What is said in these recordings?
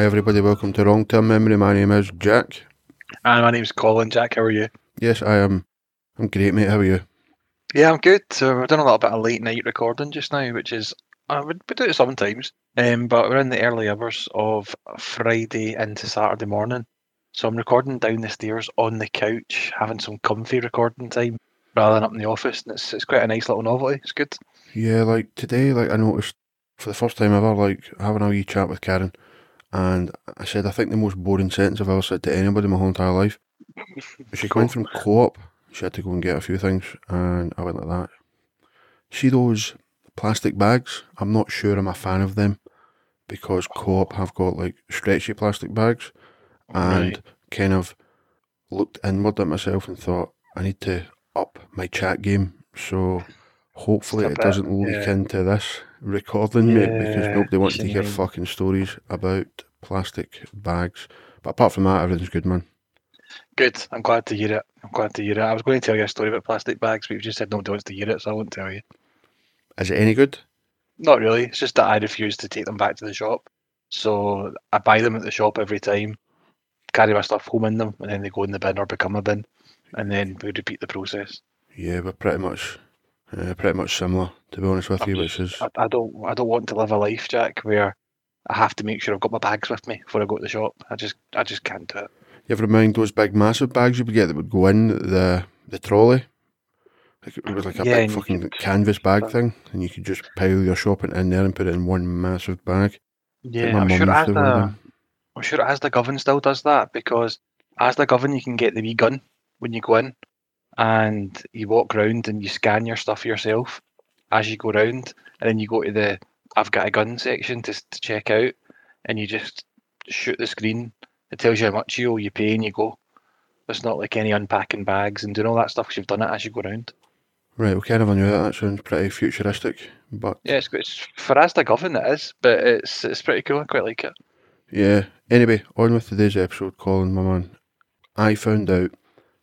Hi everybody, welcome to Wrong Term Memory. My name is Jack. And my name's Colin. Jack, how are you? Yes, I am. I'm great, mate. How are you? Yeah, I'm good. So we're doing a little bit of late night recording just now, which is, we do it sometimes, but we're in the early hours of Friday into Saturday morning. So I'm recording down the stairs on the couch, having some comfy recording time rather than up in the office. And it's quite a nice little novelty. It's good. Yeah, like today, like I noticed for the first time ever, like having a wee chat with Karen. And I said, I think the most boring sentence I've ever said to anybody in my whole entire life. She went from Co-op, she had to go and get a few things, and I went like that. See those plastic bags? I'm not sure I'm a fan of them, because Co-op have got like stretchy plastic bags, and kind of looked inward at myself and thought, I need to up my chat game, so hopefully it doesn't leak into this recording, mate, because nobody wants to hear fucking stories about plastic bags. But apart from that, everything's good, man. Good. I'm glad to hear it. I was going to tell you a story about plastic bags, but you've just said nobody wants to hear it, so I won't tell you. Is it any good? Not really. It's just that I refuse to take them back to the shop. So I buy them at the shop every time, carry my stuff home in them, and then they go in the bin or become a bin, and then we repeat the process. Yeah, but pretty much similar, to be honest with you, which is... I don't want to live a life, Jack, where I have to make sure I've got my bags with me before I go to the shop. I just can't do it. You ever mind those big, massive bags you would get that would go in the trolley? It was like a big fucking canvas bag thing, and you could just pile your shopping in there and put it in one massive bag. Yeah, I'm sure Asda Govan still does that, because Asda Govan, you can get the wee gun when you go in, and you walk round and you scan your stuff yourself as you go round, and then you go to the I've got a gun section to check out, and you just shoot the screen. It tells you how much you owe, you pay, and you go. It's not like any unpacking bags and doing all that stuff, because you've done it as you go round. Right, okay, I never knew that. That sounds pretty futuristic. But yeah, it's for Asda Govan it is, but it's pretty cool. I quite like it. Yeah. Anyway, on with today's episode, Colin, my man. I found out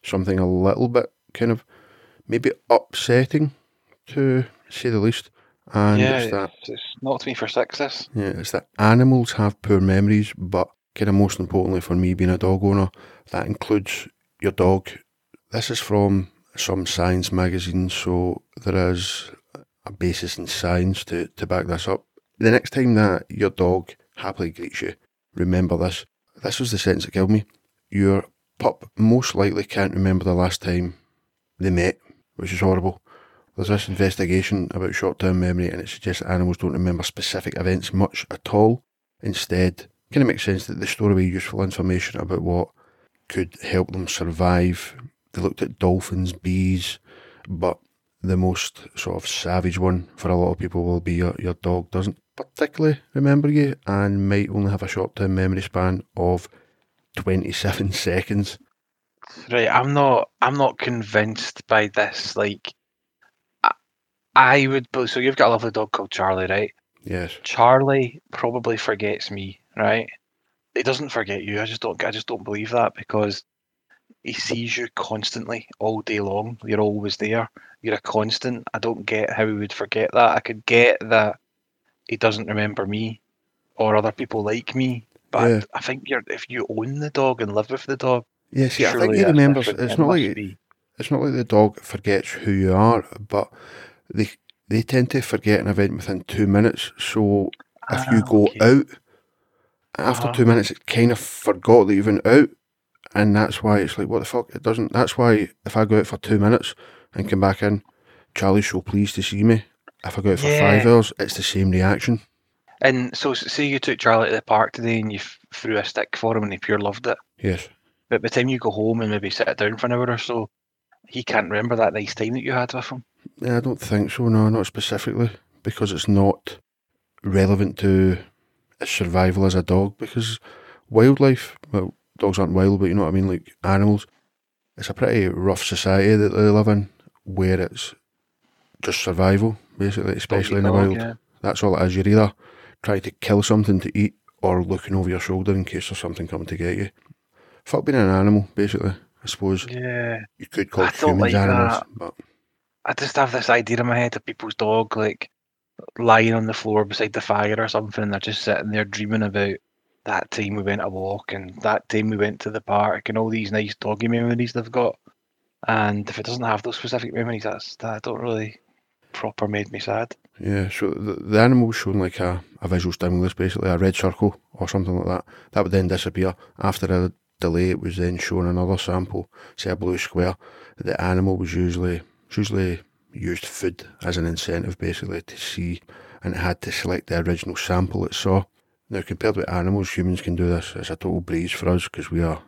something a little bit kind of maybe upsetting, to say the least, and it's knocked me for six, this. Yeah, it's that animals have poor memories, but kind of most importantly for me being a dog owner, that includes your dog. This is from some science magazine, so there is a basis in science to back this up. The next time that your dog happily greets you, remember this. This was the sentence that killed me. Your pup most likely can't remember the last time they met, which is horrible. There's this investigation about short-term memory, and it suggests that animals don't remember specific events much at all. Instead, it kind of makes sense that they store away useful information about what could help them survive. They looked at dolphins, bees, but the most sort of savage one for a lot of people will be your dog doesn't particularly remember you and might only have a short-term memory span of 27 seconds. Right, I'm not convinced by this. Like, I would. So you've got a lovely dog called Charlie, right? Yes. Charlie probably forgets me, right? He doesn't forget you. I just don't believe that, because he sees you constantly, all day long. You're always there. You're a constant. I don't get how he would forget that. I could get that he doesn't remember me or other people like me, but yeah. I think if you own the dog and live with the dog. Yes, yeah, I think he remembers. It's not like the dog forgets who you are, but they tend to forget an event within 2 minutes. So if you go out after 2 minutes, it kind of forgot that you went out, and that's why it's like, what the fuck? It doesn't. That's why if I go out for 2 minutes and come back in, Charlie's so pleased to see me. If I go out for 5 hours, it's the same reaction. And so, say you took Charlie to the park today and you threw a stick for him, and he pure loved it. Yes. But by the time you go home and maybe sit down for an hour or so, he can't remember that nice time that you had with him. Yeah, I don't think so, no, not specifically, because it's not relevant to his survival as a dog, because wildlife, well, dogs aren't wild, but you know what I mean, like animals, it's a pretty rough society that they live in, where it's just survival, basically, especially in the wild. Yeah. That's all it is. You're either trying to kill something to eat or looking over your shoulder in case there's something coming to get you. Fuck being an animal, basically, I suppose. Yeah. You could call humans like animals, but I just have this idea in my head of people's dog, like, lying on the floor beside the fire or something, and they're just sitting there dreaming about that time we went a walk, and that time we went to the park, and all these nice doggy memories they've got. And if it doesn't have those specific memories, that don't really proper made me sad. Yeah, so the animal's shown like a visual stimulus, basically a red circle or something like that. That would then disappear. After a delay, it was then shown another sample, say a blue square. The animal was usually used food as an incentive, basically, to see, and it had to select the original sample it saw. Now, compared with animals, humans can do this. It's a total breeze for us because we are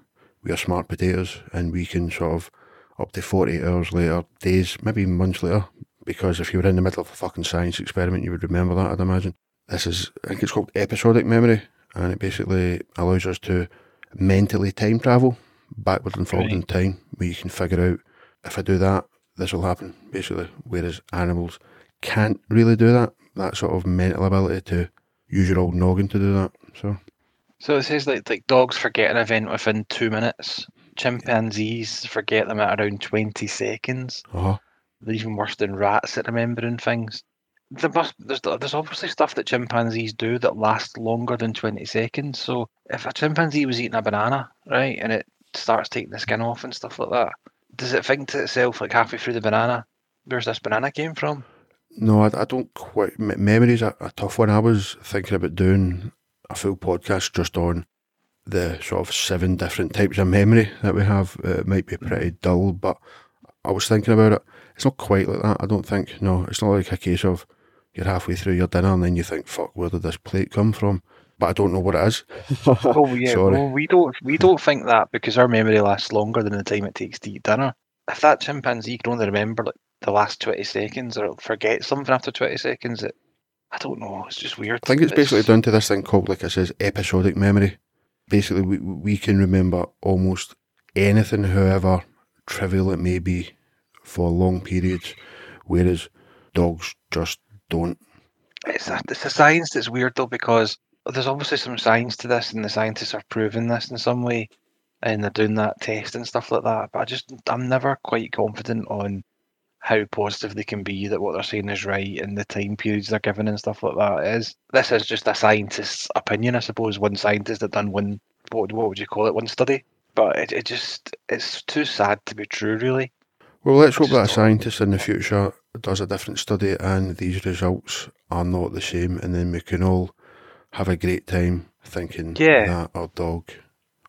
smart potatoes, and we can sort of up to 48 hours later, days, maybe months later, because if you were in the middle of a fucking science experiment, you would remember that, I'd imagine. I think it's called episodic memory, and it basically allows us to mentally time travel backward and forward in time, where you can figure out, if I do that, this will happen, basically. Whereas animals can't really do that sort of mental ability to use your old noggin to do that. So it says like dogs forget an event within 2 minutes. Chimpanzees forget them at around 20 seconds. Uh-huh. They're even worse than rats at remembering things. There's obviously stuff that chimpanzees do that lasts longer than 20 seconds. So if a chimpanzee was eating a banana, right, and it starts taking the skin off and stuff like that, does it think to itself, like halfway through the banana, where's this banana came from? No, I don't quite. Memories are a tough one. I was thinking about doing a full podcast just on the sort of 7 different types of memory that we have. It might be pretty dull, but I was thinking about it. It's not quite like that, I don't think. No, it's not like a case of you're halfway through your dinner and then you think, fuck, where did this plate come from? But I don't know what it is. Oh yeah, sorry. Well, we don't think that because our memory lasts longer than the time it takes to eat dinner. If that chimpanzee can only remember like the last 20 seconds or forget something after 20 seconds, I don't know, it's just weird. I think it's basically down to this thing called, like I says, episodic memory. Basically, we can remember almost anything, however trivial it may be, for long periods, whereas dogs just don't. It's a science that's weird though, because there's obviously some science to this, and the scientists are proving this in some way, and they're doing that test and stuff like that, but I'm never quite confident on how positive they can be that what they're saying is right and the time periods they're given and stuff like that. This is just a scientist's opinion, I suppose. One scientist had done one, what would you call it, one study, but it's too sad to be true, really. Well, let's hope that a scientist in the future does a different study and these results are not the same, and then we can all have a great time thinking that our dog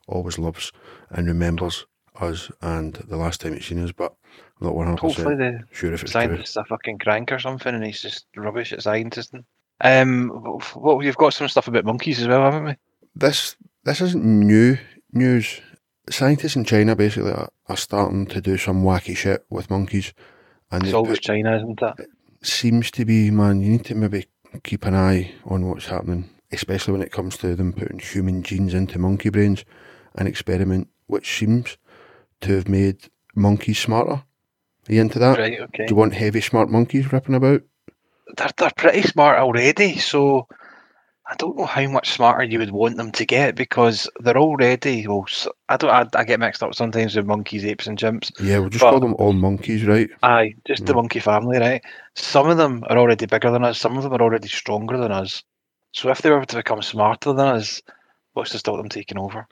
always loves and remembers us and the last time it's seen us, but I'm not 100% hopefully the sure if it's scientist's true. A fucking crank or something, and he's just rubbish at scientisting. You've got some stuff about monkeys as well, haven't we? This isn't new news. Scientists in China basically are starting to do some wacky shit with monkeys. And it's always China, isn't it? It seems to be, man. You need to maybe keep an eye on what's happening, especially when it comes to them putting human genes into monkey brains, an experiment which seems to have made monkeys smarter. Are you into that? Right, okay. Do you want heavy smart monkeys ripping about? They're pretty smart already, so I don't know how much smarter you would want them to get, because they're already, I get mixed up sometimes with monkeys, apes and chimps. Yeah, we'll just call them all monkeys, right? Aye, just the monkey family, right? Some of them are already bigger than us, some of them are already stronger than us. So if they were to become smarter than us, what's to stop them taking over?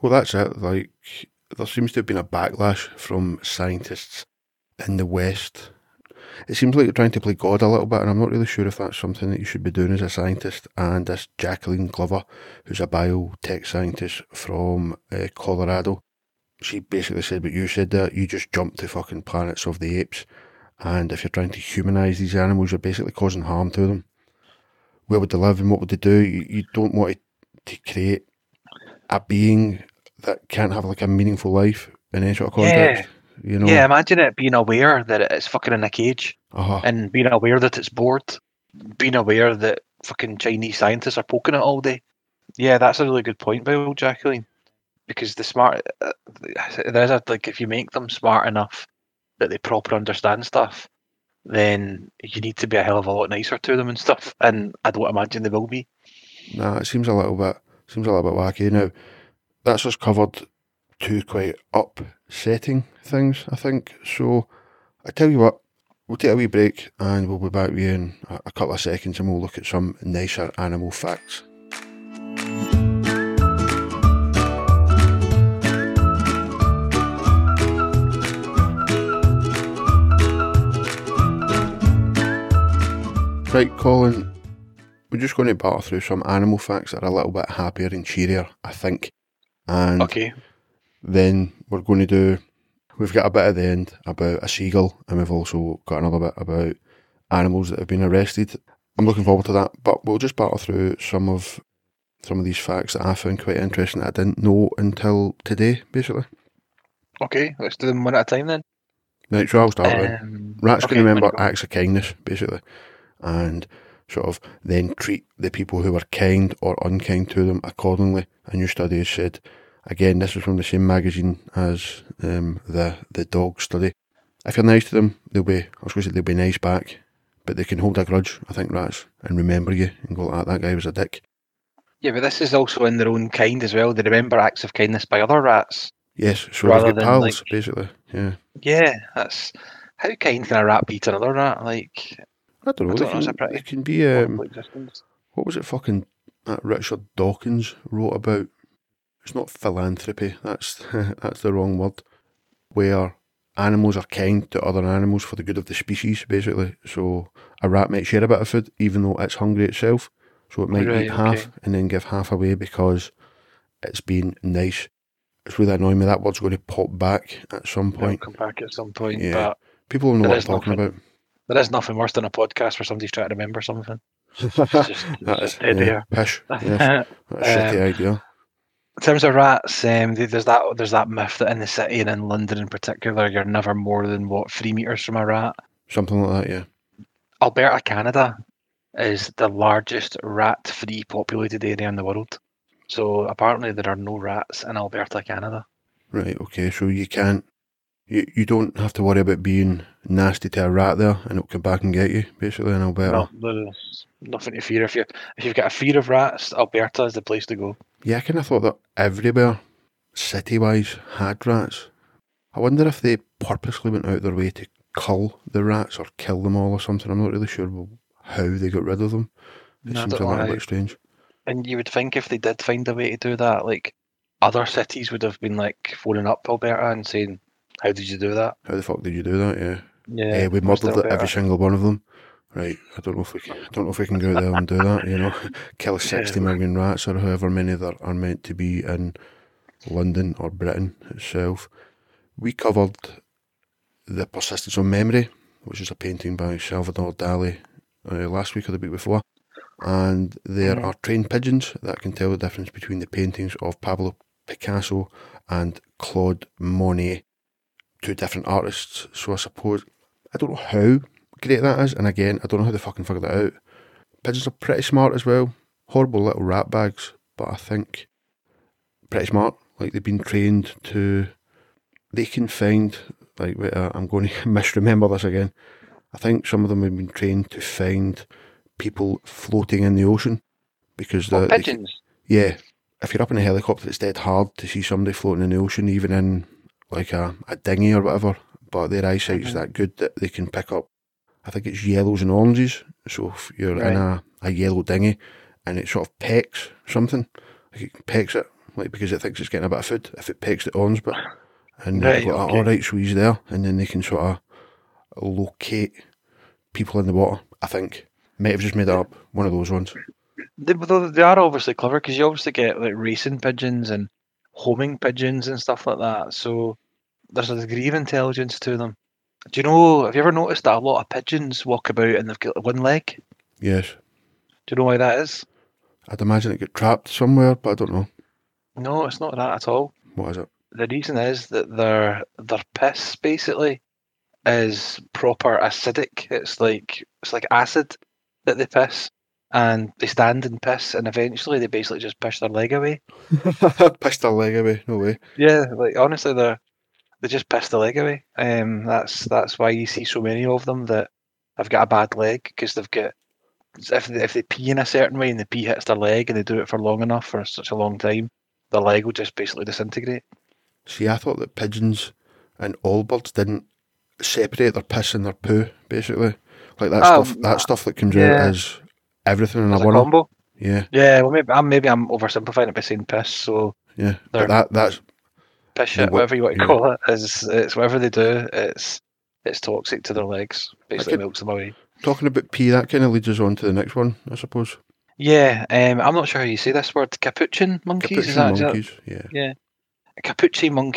Well, that's it. Like, there seems to have been a backlash from scientists in the West. It seems like you're trying to play God a little bit, and I'm not really sure if that's something that you should be doing as a scientist. And this Jacqueline Glover, who's a biotech scientist from Colorado, she basically said what you said there. You just jump to fucking planets of the apes, and if you're trying to humanise these animals, you're basically causing harm to them. Where would they live and what would they do? You don't want to create a being that can't have like a meaningful life in any sort of context. Yeah. You know? Yeah, imagine it being aware that it's fucking in a cage, and being aware that it's bored, being aware that fucking Chinese scientists are poking it all day. Yeah, that's a really good point by old Jacqueline, because if you make them smart enough that they properly understand stuff, then you need to be a hell of a lot nicer to them and stuff, and I don't imagine they will be. Nah, it seems a little bit wacky. Now, that's just covered two quite upsetting things, I think. So I tell you what, we'll take a wee break and we'll be back with you in a couple of seconds, and we'll look at some nicer animal facts. Right, Colin, we're just going to battle through some animal facts that are a little bit happier and cheerier, I think. And okay. Then we're going to do, we've got a bit at the end about a seagull, and we've also got another bit about animals that have been arrested. I'm looking forward to that, but we'll just battle through some of these facts that I found quite interesting that I didn't know until today, basically. Okay, let's do them one at a time then. Right, so I'll start with rats can remember acts of kindness, basically, and sort of then treat the people who were kind or unkind to them accordingly. A new study has said, again, this is from the same magazine as the dog study. If you're nice to them, they'll be nice back, but they can hold a grudge, I think, rats, and remember you and go, ah, that guy was a dick. Yeah, but this is also in their own kind as well. They remember acts of kindness by other rats. Yes, so they're good pals, like, basically. Yeah. Yeah, that's how kind can a rat be to another rat? Like, I don't know. It can be. What was it? Fucking that Richard Dawkins wrote about. It's not philanthropy. That's the wrong word. Where animals are kind to other animals for the good of the species, basically. So a rat might share a bit of food, even though it's hungry itself. So it might eat half and then give half away because it's been nice. It's really annoying me. That word's going to pop back at some point. It'll come back at some point. Yeah. But people know what I'm talking about. There is nothing worse than a podcast where somebody's trying to remember something. It's just dead air. Pish. Yes. That's a shitty idea. In terms of rats, there's that myth that in the city and in London in particular, you're never more than, 3 metres from a rat? Something like that, yeah. Alberta, Canada is the largest rat-free populated area in the world. So apparently there are no rats in Alberta, Canada. Right, okay, so you don't have to worry about being nasty to a rat there and it'll come back and get you, basically, in Alberta. No, there's nothing to fear. If you've got a fear of rats, Alberta is the place to go. Yeah, I kind of thought that everywhere, city-wise, had rats. I wonder if they purposely went out their way to cull the rats or kill them all or something. I'm not really sure how they got rid of them. It seems a little bit strange. And you would think if they did find a way to do that, like, other cities would have been, like, phoning up Alberta and saying, how did you do that? How the fuck did you do that, yeah. Yeah. We murdered every single one of them. Right, I don't know if we can go there and do that, you know. Kill 60 million rats or however many there are meant to be in London or Britain itself. We covered The Persistence of Memory, which is a painting by Salvador Dalí last week or the week before. And there are trained pigeons that can tell the difference between the paintings of Pablo Picasso and Claude Monet, two different artists. So I suppose, I don't know how great that is, and again, I don't know how they fucking figured that out. Pigeons are pretty smart as well. Horrible little rat bags, but I think pretty smart. Like, they've been trained to, they can find, like, wait, I'm going to misremember this again. I think some of them have been trained to find people floating in the ocean because pigeons. If you're up in a helicopter, it's dead hard to see somebody floating in the ocean, even in like a dinghy or whatever. But their eyesight's that good that they can pick up. I think it's yellows and oranges. So if you're in a yellow dinghy and it sort of pecks something, like it pecks it, like because it thinks it's getting a bit of food. If it pecks the orange bit, and all right, so he's there, and then they can sort of locate people in the water. I think. Might have just made it up, one of those ones. They are obviously clever because you obviously get like racing pigeons and homing pigeons and stuff like that. So there's a degree of intelligence to them. Do you know, have you ever noticed that a lot of pigeons walk about and they've got one leg? Yes. Do you know why that is? I'd imagine it got trapped somewhere, but I don't know. No, it's not that at all. What is it? The reason is that their piss basically is proper acidic. It's like acid that they piss, and they stand and piss, and eventually they basically just piss their leg away. Piss their leg away? No way. Yeah, like honestly, they just piss the leg away. That's why you see so many of them that have got a bad leg because they've got if they pee in a certain way and the pee hits their leg and they do it for long enough for such a long time, their leg will just basically disintegrate. See, I thought that pigeons and all birds didn't separate their piss and their poo, basically. Like that stuff that comes out as everything in a one combo. Yeah. Yeah, well maybe I'm oversimplifying it by saying piss, so yeah. But that's piss shit, whatever you want to call it, it's whatever they do, it's toxic to their legs. Basically milks them away. talking about pee, that kind of leads us on to the next one, I suppose. Yeah, I'm not sure how you say this word. Capuchin monkeys? Capuchin monkeys, yeah.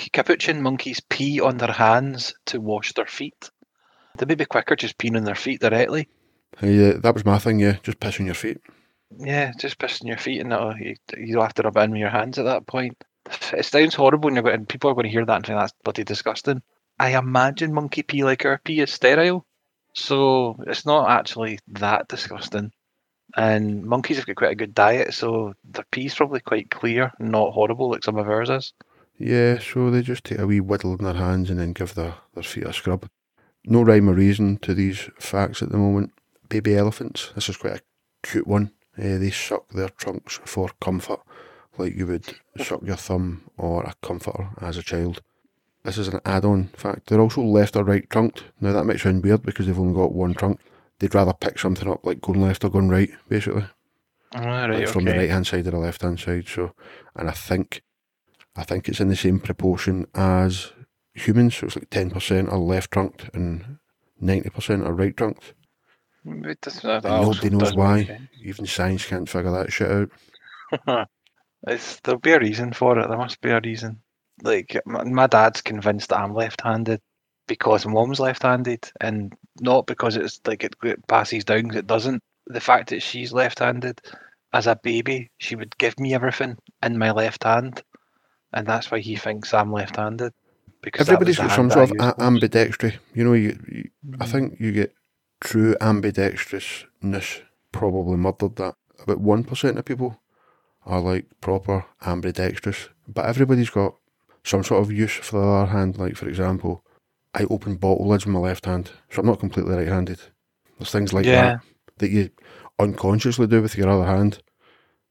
Capuchin monkeys pee on their hands to wash their feet. They may be quicker just peeing on their feet directly. Yeah, that was my thing, yeah, just pissing your feet. Yeah, just pissing your feet, and you'll have to rub it in with your hands at that point. It sounds horrible, and people are going to hear that and think that's bloody disgusting. I imagine monkey pee, like our pee, is sterile, so it's not actually that disgusting. And monkeys have got quite a good diet, so their pee's probably quite clear, not horrible like some of ours is. Yeah, so they just take a wee whittle in their hands and then give their feet a scrub. No rhyme or reason to these facts at the moment. Baby elephants, this is quite a cute one. They suck their trunks for comfort, like you would suck your thumb or a comforter as a child. This is an add-on fact. They're also left or right trunked. Now that might sound weird because they've only got one trunk. They'd rather pick something up like going left or going right, basically. Right, from the right-hand side or the left-hand side. So, and I think it's in the same proportion as humans. So it's like 10% are left trunked and 90% are right trunked. Nobody knows why. Even science can't figure that shit out. There'll be a reason for it. There must be a reason. Like, my dad's convinced that I'm left-handed because my mom's left-handed, and not because it's like it passes down, because it doesn't. The fact that she's left-handed, as a baby, she would give me everything in my left hand, and that's why he thinks I'm left-handed. Because everybody's got some sort of ambidextry. You know, I think you get true ambidextrousness probably murdered that. About 1% of people are like proper ambidextrous, but everybody's got some sort of use for the other hand. Like, for example, I open bottle lids with my left hand, so I'm not completely right-handed. There's things like that you unconsciously do with your other hand.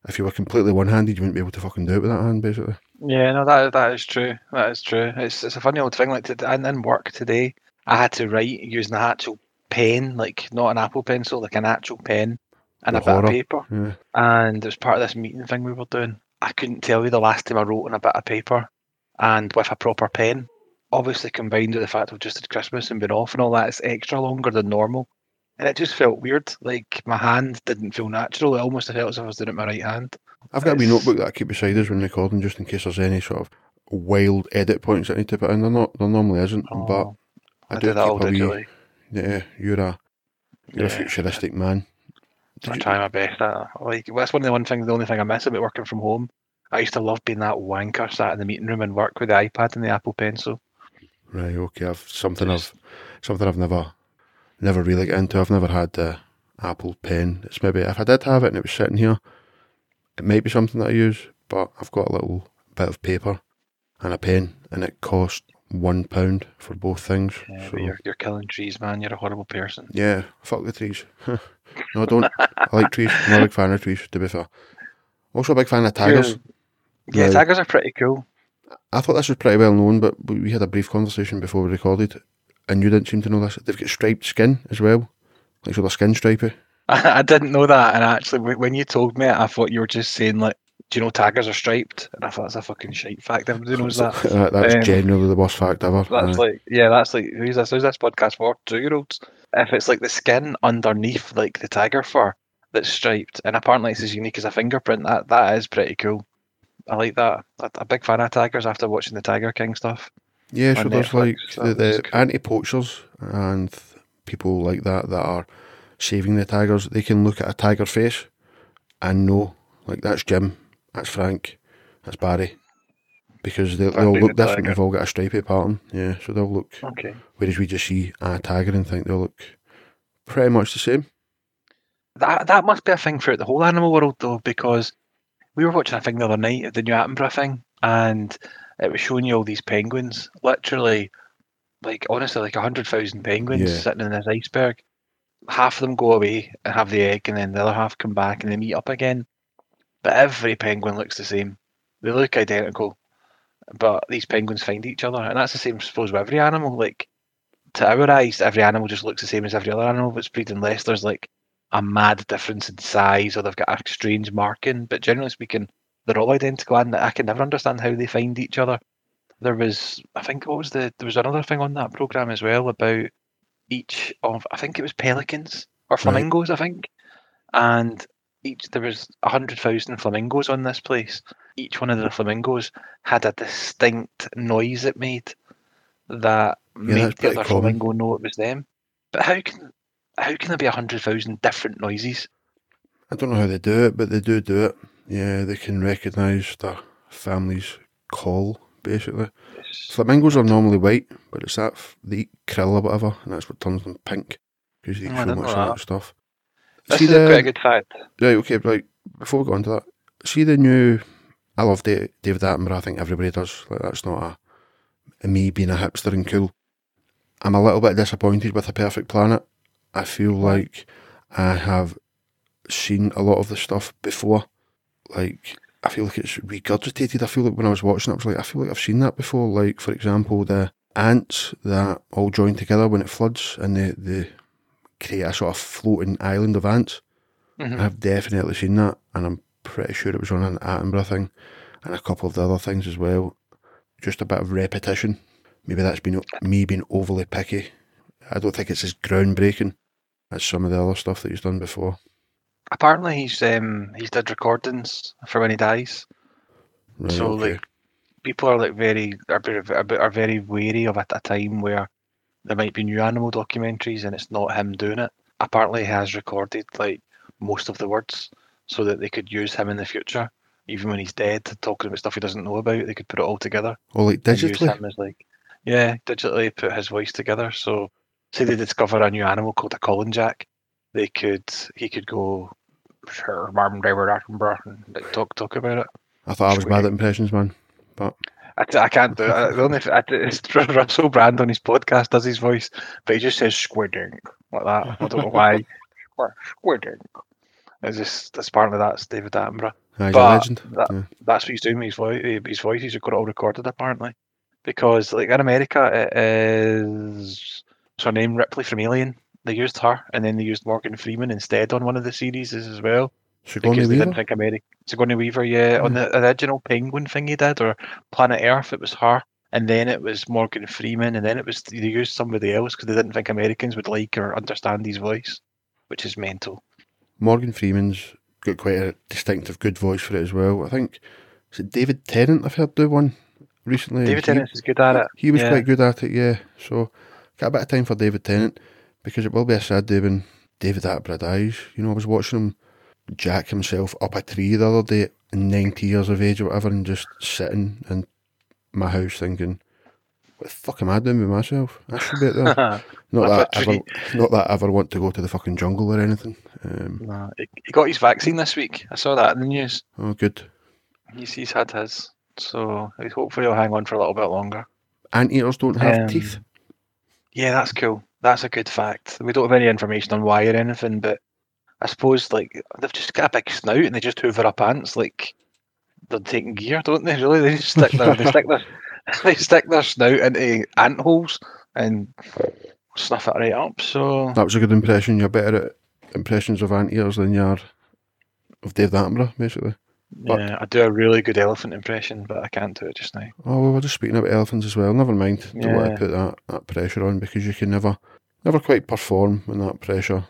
If you were completely one-handed, you wouldn't be able to fucking do it with that hand, basically. Yeah, no, that is true. That is true. It's a funny old thing. Like, in work today, I had to write using an actual pen, like not an Apple pencil, like an actual pen and a bit of paper. Yeah. And it was part of this meeting thing we were doing. I couldn't tell you the last time I wrote on a bit of paper and with a proper pen. Obviously, combined with the fact I've just had Christmas and been off and all that, it's extra longer than normal. And it just felt weird. Like, my hand didn't feel natural. It almost felt as if I was doing it with my right hand. I've got a wee notebook that I keep beside us when recording, just in case there's any sort of wild edit points that I need to put in. There normally isn't, but I do that all day. Really. Yeah, you're a futuristic man. I try my best. That's the only thing I miss about working from home. I used to love being that wanker sat in the meeting room and work with the iPad and the Apple Pencil. Right, okay. I've never really got into. I've never had the Apple Pen. It's maybe, if I did have it and it was sitting here, it might be something that I use, but I've got a little bit of paper and a pen, and it cost £1 for both things. Yeah, so you're killing trees, man. You're a horrible person. Yeah, fuck the trees. No, I don't. I like trees. I'm not a big fan of trees, to be fair. Also a big fan of tigers. Yeah, tigers are pretty cool. I thought this was pretty well known, but we had a brief conversation before we recorded, and you didn't seem to know this. They've got striped skin as well. Like, so their skin's stripy. I didn't know that, and actually, when you told me it, I thought you were just saying, like, do you know tigers are striped? And I thought, that's a fucking shite fact. Everybody knows that. That's generally the worst fact ever. That's who's this podcast for? 2-year-olds. If it's like the skin underneath, like the tiger fur, that's striped, and apparently it's as unique as a fingerprint, that is pretty cool. I like that. I'm a big fan of tigers after watching the Tiger King stuff. Yeah, so there's Netflix, like the cool anti-poachers and people like that are saving the tigers. They can look at a tiger face and know, like, that's Jim, that's Frank, that's Barry, because they all look different. They've all got a stripy pattern. Yeah, so they'll look. Okay. Whereas we just see a tiger and think they'll look pretty much the same. That must be a thing throughout the whole animal world, though, because we were watching a thing the other night, the new Edinburgh thing, and it was showing you all these penguins, literally, like, honestly, like 100,000 penguins sitting in this iceberg. Half of them go away and have the egg, and then the other half come back and they meet up again. But every penguin looks the same. They look identical, but these penguins find each other. And that's the same, I suppose, with every animal. Like, to our eyes, every animal just looks the same as every other animal that's breed, unless there's, like, a mad difference in size or they've got a strange marking. But generally speaking, they're all identical, and I can never understand how they find each other. There was, I think, there was another thing on that programme as well about each of, I think it was pelicans, or flamingos, right. I think. And there was 100,000 flamingos on this place. Each one of the flamingos had a distinct noise it made that made the other flamingo know it was them. But how can there be 100,000 different noises? I don't know how they do it, but they do it. Yeah, they can recognise their family's call, basically. Yes. Flamingos are normally white, but it's that they eat krill or whatever, and that's what turns them pink, because they eat so much of that stuff. This is quite a good fact. Right, okay, right, before we go on to that, see the new... I love David Attenborough, I think everybody does. Like, that's not a me being a hipster and cool. I'm a little bit disappointed with A Perfect Planet. I feel like I have seen a lot of the stuff before. Like, I feel like it's regurgitated. I feel like when I was watching it, I was like, I feel like I've seen that before. Like, for example, the ants that all join together when it floods and they create a sort of floating island of ants. Mm-hmm. I've definitely seen that, and I'm pretty sure it was on an Attenborough thing and a couple of the other things as well. Just a bit of repetition. Maybe that's been me being overly picky. I don't think it's as groundbreaking as some of the other stuff that he's done before. Apparently he's did recordings for when he dies. Right, so okay. Like people are like very wary of at a time where there might be new animal documentaries and it's not him doing it. Apparently he has recorded like most of the words so that they could use him in the future, even when he's dead, talking about stuff he doesn't know about. They could put it all together. Oh, like digitally? Use him as like, yeah, digitally put his voice together. So say they discover a new animal called a Colin Jack, he could go and talk about it. I thought I was bad at impressions, man. But I can't do it. The only it's Russell Brand on his podcast does his voice, but he just says squidding like that. I don't know why. Squidding. It's just that's part of that's David Attenborough. He's a legend. That's what he's doing with his voice. He's got it all recorded apparently, because like in America it is her name Ripley from Alien. They used her, and then they used Morgan Freeman instead on one of the series as well. Sigourney Weaver? Didn't think America. Sigourney Weaver, yeah. Mm. On the original Penguin thing he did, or Planet Earth, it was her, and then it was Morgan Freeman, and then it was they used somebody else because they didn't think Americans would like or understand his voice, which is mental. Morgan Freeman's got quite a distinctive good voice for it as well. I think is it David Tennant I've heard do one recently. David Tennant is good at it. He was quite good at it, yeah. So got a bit of time for David Tennant, because it will be a sad day when David Attenborough dies. You know, I was watching him jack himself up a tree the other day, 90 years of age or whatever, and just sitting in my house thinking, what the fuck am I doing with myself? I should be at there. not that I ever want to go to the fucking jungle or anything. Nah, he got his vaccine this week. I saw that in the news. Oh, good. He's had his, so hopefully he'll hang on for a little bit longer. Anteaters don't have teeth. Yeah, that's cool. That's a good fact. We don't have any information on why or anything, but I suppose like they've just got a big snout and they just hoover up ants like they're taking gear, don't they? Really, they just stick their they stick their snout into ant holes and snuff it right up. So that was a good impression. You're better at impressions of anteaters than you are of David Attenborough, basically. But, yeah, I do a really good elephant impression, but I can't do it just now. Oh, well, we're just speaking about elephants as well. Never mind. Don't want to put that pressure on, because you can never quite perform when that pressure.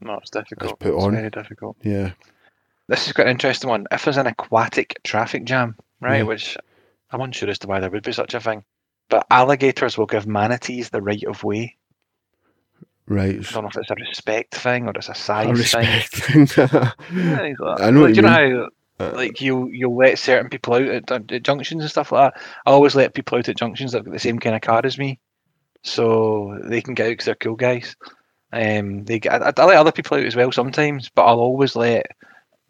No, it's difficult. Is put on. It's very difficult. Yeah. This is quite an interesting one. If there's an aquatic traffic jam, right, which I'm unsure as to why there would be such a thing, but alligators will give manatees the right of way. Right. I don't know if it's a respect thing or it's a size thing. Yeah, exactly. I know what you mean. Know how... like you'll let certain people out at junctions and stuff like that. I always let people out at junctions that have got the same kind of car as me, so they can get out because they're cool guys. I let other people out as well sometimes, but I'll always let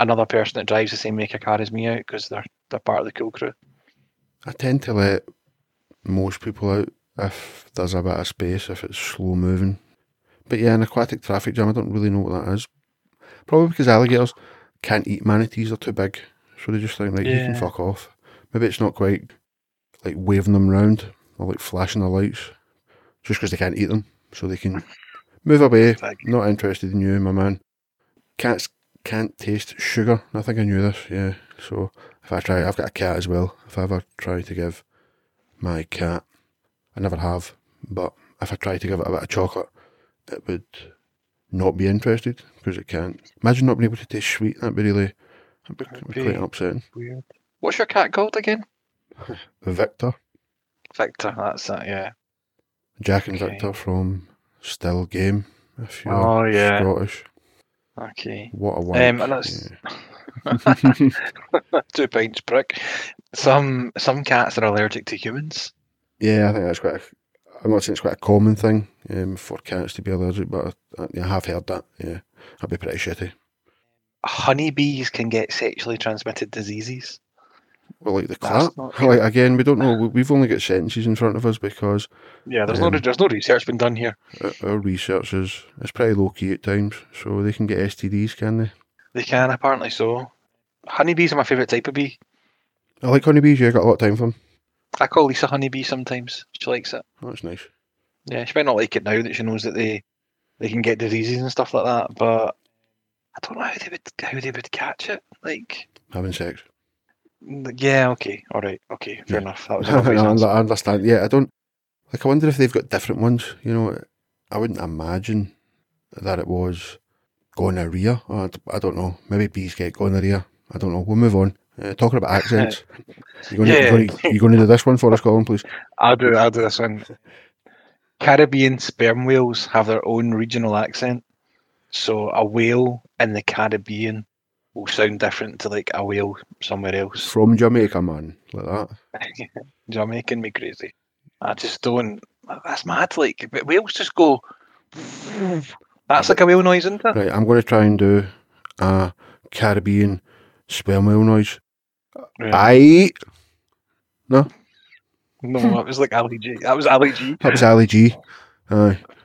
another person that drives the same make a car as me out because they're part of the cool crew. I tend to let most people out if there's a bit of space, if it's slow moving. But yeah, an aquatic traffic jam, I don't really know what that is. Probably because alligators can't eat manatees, they're too big, so they just think like you can fuck off. Maybe it's not quite like waving them round or like flashing the lights, just because they can't eat them, so they can move away. Not interested in you, my man. Cats can't taste sugar. I think I knew this, yeah. So if I try, I've got a cat as well. If I ever try to give my cat, I never have, but if I try to give it a bit of chocolate, it would not be interested, because it can't. Imagine not being able to taste sweet. That'd be quite upsetting. Weird. What's your cat called again? Victor. Victor, that's it, yeah. Jack and Victor from Still Game, if you're Scottish. Okay. What a wank. Two pints, prick. Some cats are allergic to humans. Yeah, I think that's quite I'm not saying it's quite a common thing for cats to be allergic, but I have heard that. Yeah, that'd be pretty shitty. Honeybees can get sexually transmitted diseases. Well, like the cat. Like, again, we don't know. We've only got sentences in front of us because... Yeah, there's no research been done here. Our research is pretty low-key at times, so they can get STDs, can they? They can, apparently so. Honeybees are my favourite type of bee. I like honeybees, yeah, I got a lot of time for them. I call Lisa honeybee sometimes. She likes it. Oh, that's nice. Yeah, she might not like it now that she knows that they can get diseases and stuff like that, but I don't know how they would catch it. Like having sex. Yeah, okay. All right. Okay, fair enough. That was I understand. Yeah, I don't... Like, I wonder if they've got different ones. You know, I wouldn't imagine that it was gonorrhea. I don't know. Maybe bees get gonorrhea. I don't know. We'll move on. Talking about accents. You're going to do this one for us, Colin, please? I'll do this one. Caribbean sperm whales have their own regional accent. So a whale in the Caribbean will sound different to like a whale somewhere else. From Jamaica, man. Like that. Jamaican me crazy. I just don't... That's mad. Like, but whales just go... That's like a whale noise, isn't it? Right, I'm going to try and do a Caribbean sperm whale noise. Yeah. No, that was like Ali G.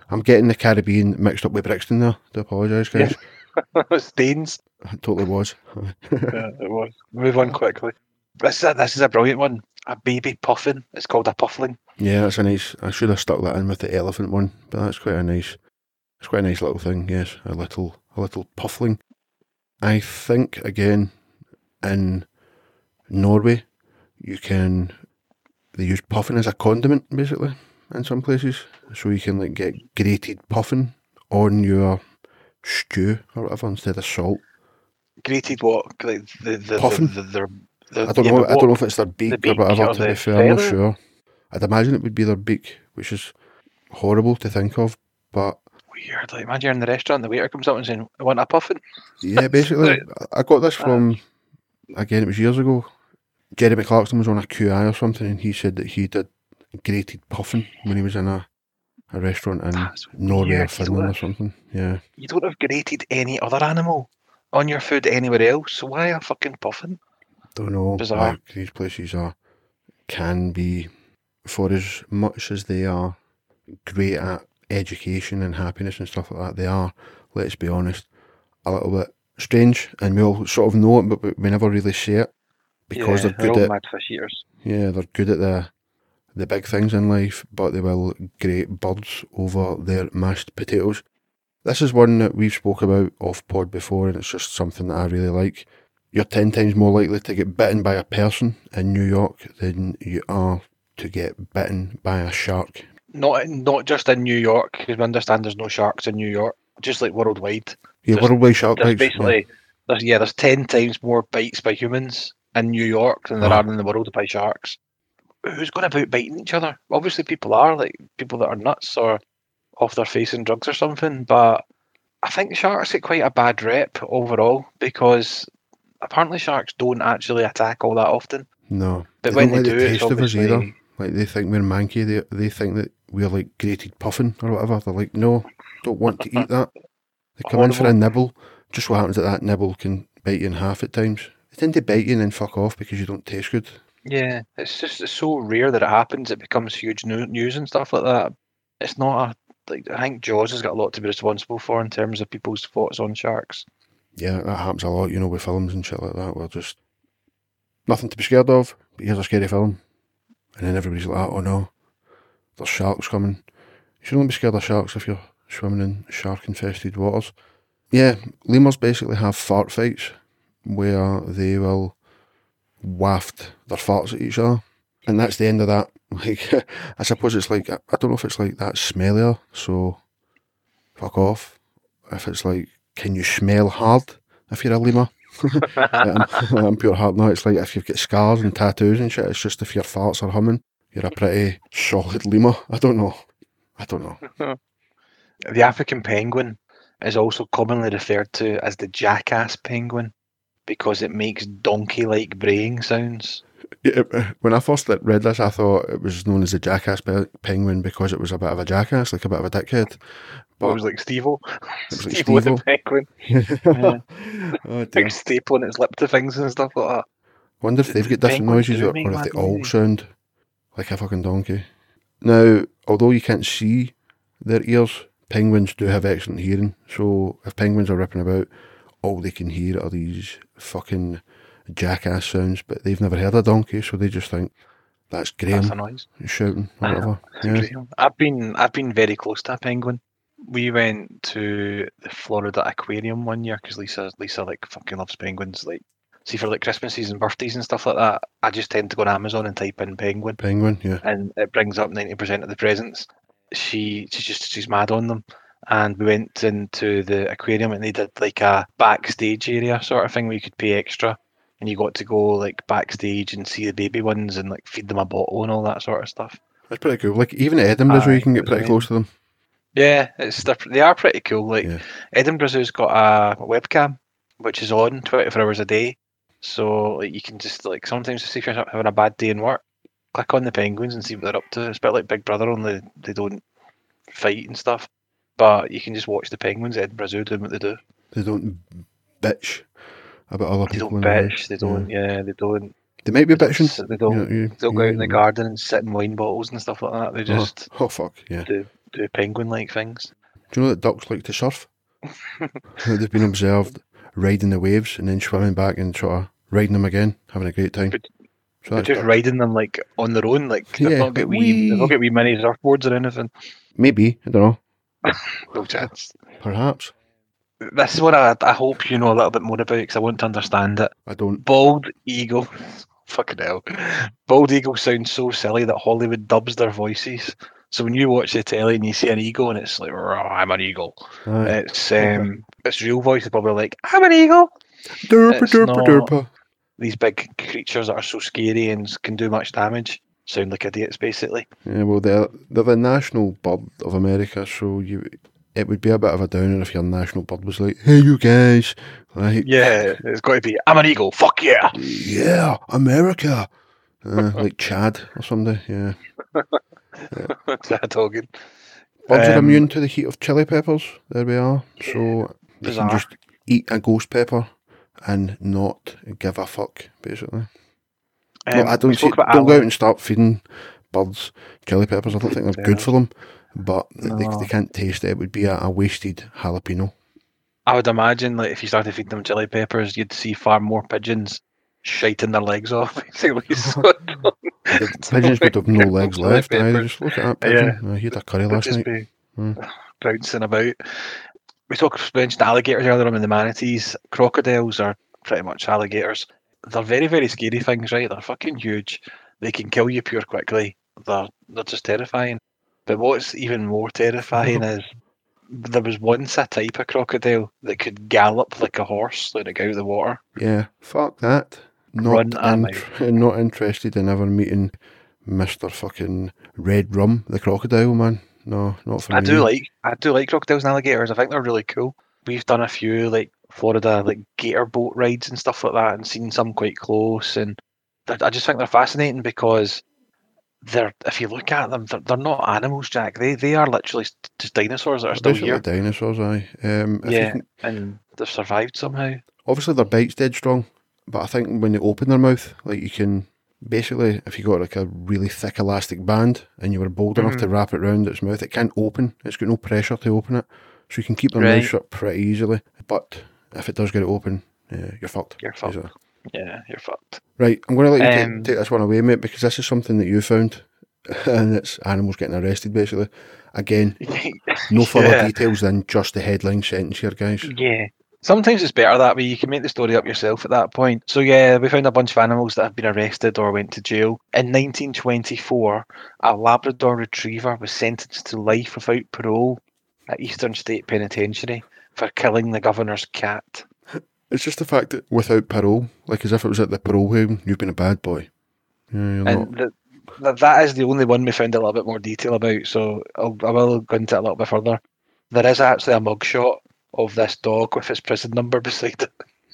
I'm getting the Caribbean mixed up with Brixton there. I do apologise, guys. That was Danes. It totally was. Yeah, it was. Move on quickly. This is a brilliant one. A baby puffin. It's called a puffling. Yeah, that's a nice... I should have stuck that in with the elephant one, but that's quite a nice... It's quite a nice little thing, yes. A little puffling. I think, again, in Norway, they use puffin as a condiment, basically, in some places. So you can like get grated puffin on your stew or whatever instead of salt. Grated what? Like the puffin? I don't know if it's their beak or whatever, to be fair, I'm not sure. I'd imagine it would be their beak, which is horrible to think of, but... Weird, like, imagine you're in the restaurant, the waiter comes up and saying, "I want a puffin." Yeah, basically. Right. I got this from, again, it was years ago. Jeremy Clarkson was on a QI or something, and he said that he did grated puffin when he was in a restaurant in Norway or Finland or something. Yeah. You don't have grated any other animal on your food anywhere else, so why a fucking puffin? Don't know. Bizarre. Like, these places can be, for as much as they are great at education and happiness and stuff like that, they are, let's be honest, a little bit strange, and we all sort of know it, but we never really say it because they're good at mad fish eaters. Yeah, they're good at the big things in life, but they will grate birds over their mashed potatoes. This is one that we've spoke about off pod before, and it's just something that I really like. You're 10 times more likely to get bitten by a person in New York than you are to get bitten by a shark. Not just in New York, because we understand there's no sharks in New York, just like worldwide. Yeah, worldwide shark bites. Basically, there's 10 times more bites by humans in New York than there are in the world by sharks. Who's going about biting each other? Obviously people are, like, people that are nuts or off their face in drugs or something, but I think sharks get quite a bad rep overall, because apparently sharks don't actually attack all that often. No. But when they do, the taste of us either. Like, they think we're manky, they think that we're like grated puffin or whatever. They're like, no, don't want to eat that. They come in for a nibble. Just what happens at that nibble can bite you in half at times. They tend to bite you and then fuck off because you don't taste good. Yeah, it's so rare that it happens. It becomes huge news and stuff like that. It's not I think Jaws has got a lot to be responsible for in terms of people's thoughts on sharks. Yeah, that happens a lot, you know, with films and shit like that. We're just nothing to be scared of, but here's a scary film. And then everybody's like, oh no, there's sharks coming. You should only be scared of sharks if you're swimming in shark-infested waters. Yeah, lemurs basically have fart fights where they will waft their farts at each other. And that's the end of that. Like, I suppose it's like, I don't know if it's like that smellier, so fuck off. if it's like, can you smell hard if you're a lemur? I'm pure hard. No, it's like if you've got scars and tattoos and shit, it's just if your farts are humming, you're a pretty solid lemur. I don't know. The African penguin is also commonly referred to as the jackass penguin because it makes donkey-like braying sounds. Yeah, when I first read this, I thought it was known as the jackass penguin because it was a bit of a jackass, like a bit of a dickhead. But it was like Steve-O. Steve-O with the penguin. Yeah. Oh, big staple in its lip to things and stuff like that. I wonder if they've got different noises or if they all sound like a fucking donkey. Now, although you can't see their ears, penguins do have excellent hearing. So if penguins are ripping about, all they can hear are these fucking jackass sounds, but they've never heard a donkey, so they just think that's Graham. That's a noise. Shouting, whatever. Yeah. I've been very close to a penguin. We went to the Florida Aquarium one year because Lisa like fucking loves penguins. Like, see, for like Christmases and birthdays and stuff like that, I just tend to go on Amazon and type in penguin. Penguin, yeah. And it brings up 90% of the presents. She's mad on them. And we went into the aquarium and they did like a backstage area sort of thing where you could pay extra. And you got to go like backstage and see the baby ones and like feed them a bottle and all that sort of stuff. That's pretty cool. Like even at Edinburgh's where you can get pretty close to them. Yeah, they are pretty cool. Like Edinburgh's has got a webcam which is on 24 hours a day. So like, you can just like sometimes see if you're having a bad day in work, click on the penguins and see what they're up to. It's a bit like Big Brother only they don't fight and stuff. But you can just watch the penguins at Edinburgh Zoo doing what they do. They don't bitch. About other people. They don't bitch. They might be bitching. They don't go out in the garden and sit in wine bottles and stuff like that. They just do penguin-like things. Do you know that ducks like to surf? They've been observed riding the waves and then swimming back and sort of riding them again, having a great time. But just riding them like on their own, like they've not got wee mini surfboards or anything. Maybe, I don't know. No chance. Perhaps. This is what I hope you know a little bit more about because I want to understand it. I don't. Bald eagle. Fucking hell. Bald eagles sound so silly that Hollywood dubs their voices. So when you watch the telly and you see an eagle and it's like, I'm an eagle. Right. Its real voice is probably like, I'm an eagle. Derpa, it's derpa, derpa. These big creatures that are so scary and can do much damage sound like idiots, basically. Yeah, well, they're the national bird of America, so you... It would be a bit of a downer if your national bird was like, hey, you guys. Like, yeah, it's got to be, I'm an eagle, fuck yeah. Yeah, America. Like Chad or something, yeah. Chad Hogan. Birds are immune to the heat of chili peppers. There we are. So they can just eat a ghost pepper and not give a fuck, basically. Don't go out and start feeding birds chili peppers. I don't think they're good for them. But they can't taste it. It would be a wasted jalapeno. I would imagine, like, if you started feeding them chili peppers, you'd see far more pigeons shiting their legs off. Pigeons would have no legs left. Just look at that pigeon. Yeah. He had a curry last night. Bouncing about. We mentioned alligators earlier on in the manatees. Crocodiles are pretty much alligators. They're very, very scary things, right? They're fucking huge. They can kill you pure quickly. They're just terrifying. But what's even more terrifying is there was once a type of crocodile that could gallop like a horse, like out of the water. Yeah, fuck that. Not interested in ever meeting Mr. fucking Red Rum, the crocodile man. No, not for me. I do like crocodiles and alligators. I think they're really cool. We've done a few like Florida like gator boat rides and stuff like that, and seen some quite close. And I just think they're fascinating because. If you look at them, they're not animals, Jack. They are literally just dinosaurs that are still here. Dinosaurs, aye. And they've survived somehow. Obviously, their bite's dead strong, but I think when they open their mouth, like you can basically, if you got like a really thick elastic band and you were bold enough to wrap it round its mouth, it can't open. It's got no pressure to open it, so you can keep their mouth shut pretty easily. But if it does get it open, you're fucked. You're fucked. Basically. Yeah, you're fucked. Right, I'm going to let you take this one away, mate, because this is something that you found, and it's animals getting arrested, basically. Again, no further details than just the headline sentence here, guys. Yeah. Sometimes it's better that way. You can make the story up yourself at that point. So, yeah, we found a bunch of animals that have been arrested or went to jail. In 1924, a Labrador retriever was sentenced to life without parole at Eastern State Penitentiary for killing the governor's cat. It's just the fact that without parole, like as if it was at the parole home, you've been a bad boy. Yeah, and that is the only one we found a little bit more detail about, so I will go into it a little bit further. There is actually a mugshot of this dog with his prison number beside it.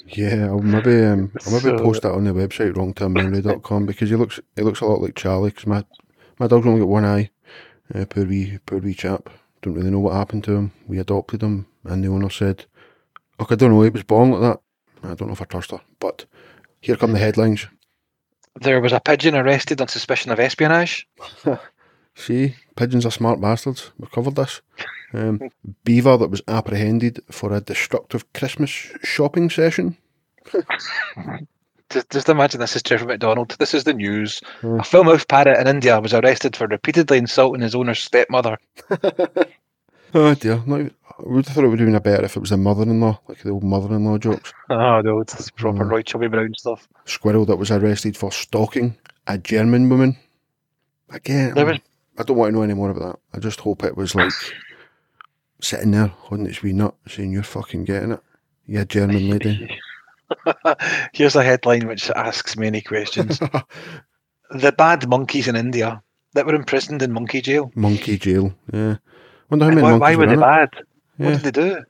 Yeah, I'll maybe post that on the website, wrongtermmemory.com, because he looks a lot like Charlie, because my dog's only got one eye. Poor wee chap. Don't really know what happened to him. We adopted him, and the owner said, look, I don't know, he was born like that. I don't know if I trust her, but here come the headlines. There was a pigeon arrested on suspicion of espionage. See, pigeons are smart bastards. We've covered this. Beaver that was apprehended for a destructive Christmas shopping session. Just imagine this is Trevor McDonald. This is the news. A full-mouthed parrot in India was arrested for repeatedly insulting his owner's stepmother. Oh dear. I would have thought it would have been better if it was the mother-in-law, like the old mother-in-law jokes. Oh no, it's proper Roy Chubby Brown stuff. Squirrel that was arrested for stalking a German woman. Again, I don't want to know any more about that. I just hope it was like sitting there holding its wee nut saying, you're fucking getting it, you German lady. Here's a headline which asks many questions. The bad monkeys in India that were imprisoned in monkey jail. Monkey jail, yeah. Wonder how many why were they bad? Yeah. What did they do?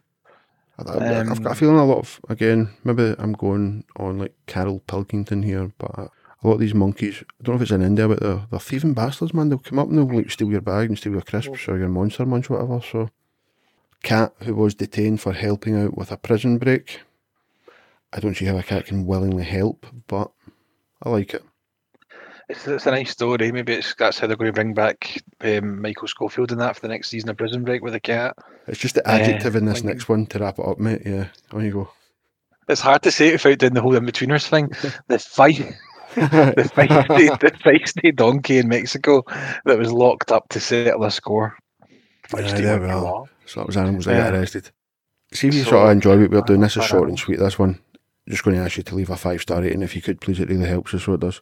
I've got a feeling a lot of, again, maybe I'm going on like Carol Pilkington here, but a lot of these monkeys, I don't know if it's in India, but they're thieving bastards, man. They'll come up and they'll like steal your bag and steal your crisps or your Monster Munch, whatever. So, cat who was detained for helping out with a prison break. I don't see how a cat can willingly help, but I like it. It's a nice story. Maybe that's how they're going to bring back Michael Scofield in that for the next season of Prison Break with a cat. It's just the adjective in this next one to wrap it up, mate. Yeah, on you go. It's hard to say it without doing the whole in-betweeners thing. The feisty donkey in Mexico that was locked up to settle a score. There we are. So that was animals that got arrested. See if you sort of enjoy what we're doing. This is short and sweet, this one. I'm just going to ask you to leave a 5-star rating if you could, please. It really helps us, so it does.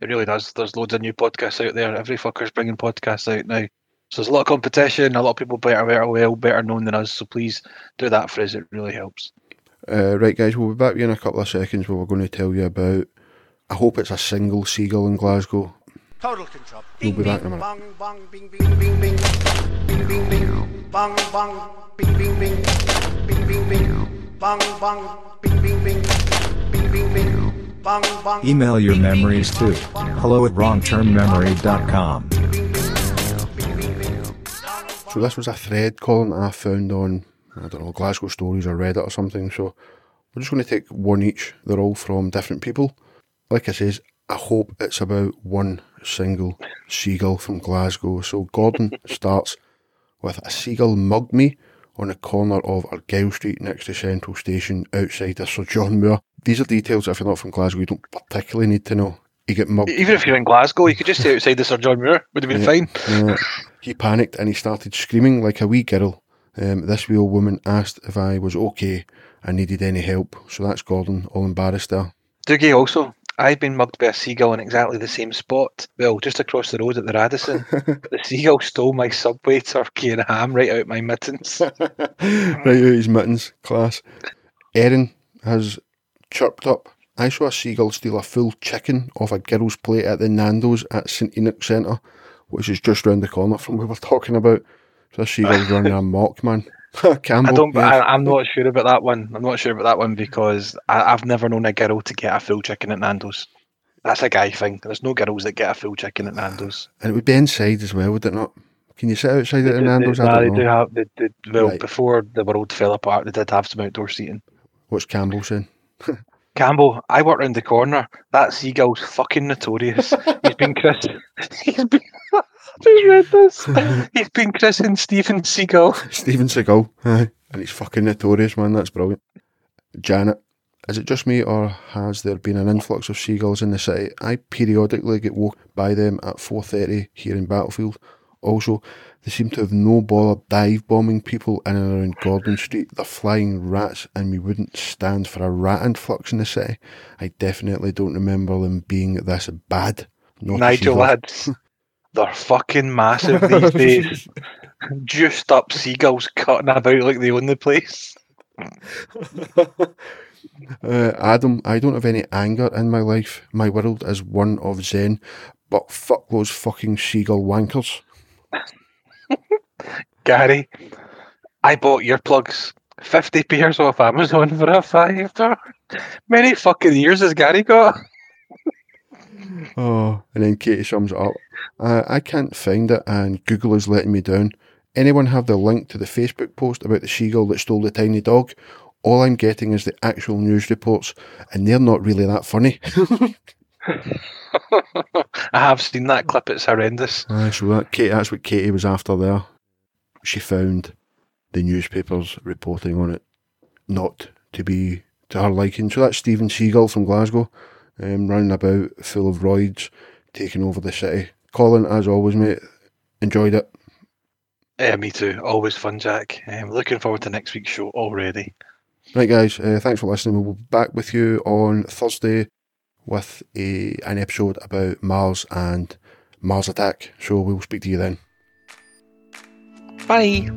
It really does. There's loads of new podcasts out there. Every fucker's bringing podcasts out now. So there's a lot of competition, a lot of people better known than us. So please do that for us. It really helps. Right, guys, we'll be back in a couple of seconds where we're going to tell you about, I hope it's a single seagull in Glasgow. Total control. We'll be back in a minute. Bong, bong, bing, bing, bing, bing. Bing, bing, bing. Bong, bong, bing, bing, bing. Bing, bing, bing. Bong, bong, bing, bing, bing. Bing, bing, bing. Email your memories to hello@wrongtermmemory.com. So this was a thread, Colin, I found on, I don't know, Glasgow Stories or Reddit or something. So we're just going to take one each. They're all from different people. Like I says, I hope it's about one single seagull from Glasgow. So Gordon starts with, a seagull mugged me on the corner of Argyle Street next to Central Station outside of Sir John Moore. These are details that if you're not from Glasgow you don't particularly need to know. He got mugged. Even if you're in Glasgow, you could just say outside the Sir John Moore. Would have been fine. He panicked and he started screaming like a wee girl. This wee old woman asked if I was okay and needed any help. So that's Gordon, all embarrassed there. Dougie also, I've been mugged by a seagull in exactly the same spot. Well, just across the road at the Radisson. The seagull stole my Subway turkey and ham right out my mittens. Right out his mittens, class. Erin has chirped up, I saw a seagull steal a full chicken off a girl's plate at the Nando's at St Enoch Centre, which is just round the corner from where we're talking about. So a seagull's running amok, man. Campbell, I'm not sure about that one. I'm not sure about that one because I've never known a girl to get a full chicken at Nando's. That's a guy thing. There's no girls that get a full chicken at Nando's. And it would be inside as well, would it not? Can you sit outside at the Nando's? They do have, before the world fell apart, they did have some outdoor seating. What's Campbell saying? Campbell, I work round the corner. That seagull's fucking notorious. He's been christened Stephen Seagull. Stephen Seagull, aye. And he's fucking notorious, man. That's brilliant. Janet, is it just me or has there been an influx of seagulls in the city? I periodically get woke by them at 4:30 here in Battlefield. Also, they seem to have no bother dive bombing people in and around Gordon Street. They're flying rats and we wouldn't stand for a rat influx in the city. I definitely don't remember them being this bad. Nigel, lads, they're fucking massive these days. juiced up seagulls cutting about like they own the place. Adam, I don't have any anger in my life. My world is one of zen. But fuck those fucking seagull wankers. Gary, I bought earplugs 50 pairs off Amazon for a $5. Many fucking years has Gary got? Oh, and then Katie sums it up. I can't find it and Google is letting me down. Anyone have the link to the Facebook post about the seagull that stole the tiny dog? All I'm getting is the actual news reports and they're not really that funny. I have seen that clip, it's horrendous. That's what Katie was after there. She found the newspapers reporting on it not to be to her liking. So that's Stephen Seagull from Glasgow, running about full of roids, taking over the city. Colin, as always, mate, enjoyed it. Yeah, me too. Always fun, Jack. Looking forward to next week's show already. Right, guys, thanks for listening. We'll be back with you on Thursday with an episode about Mars and Mars Attack. So we'll speak to you then. Bye.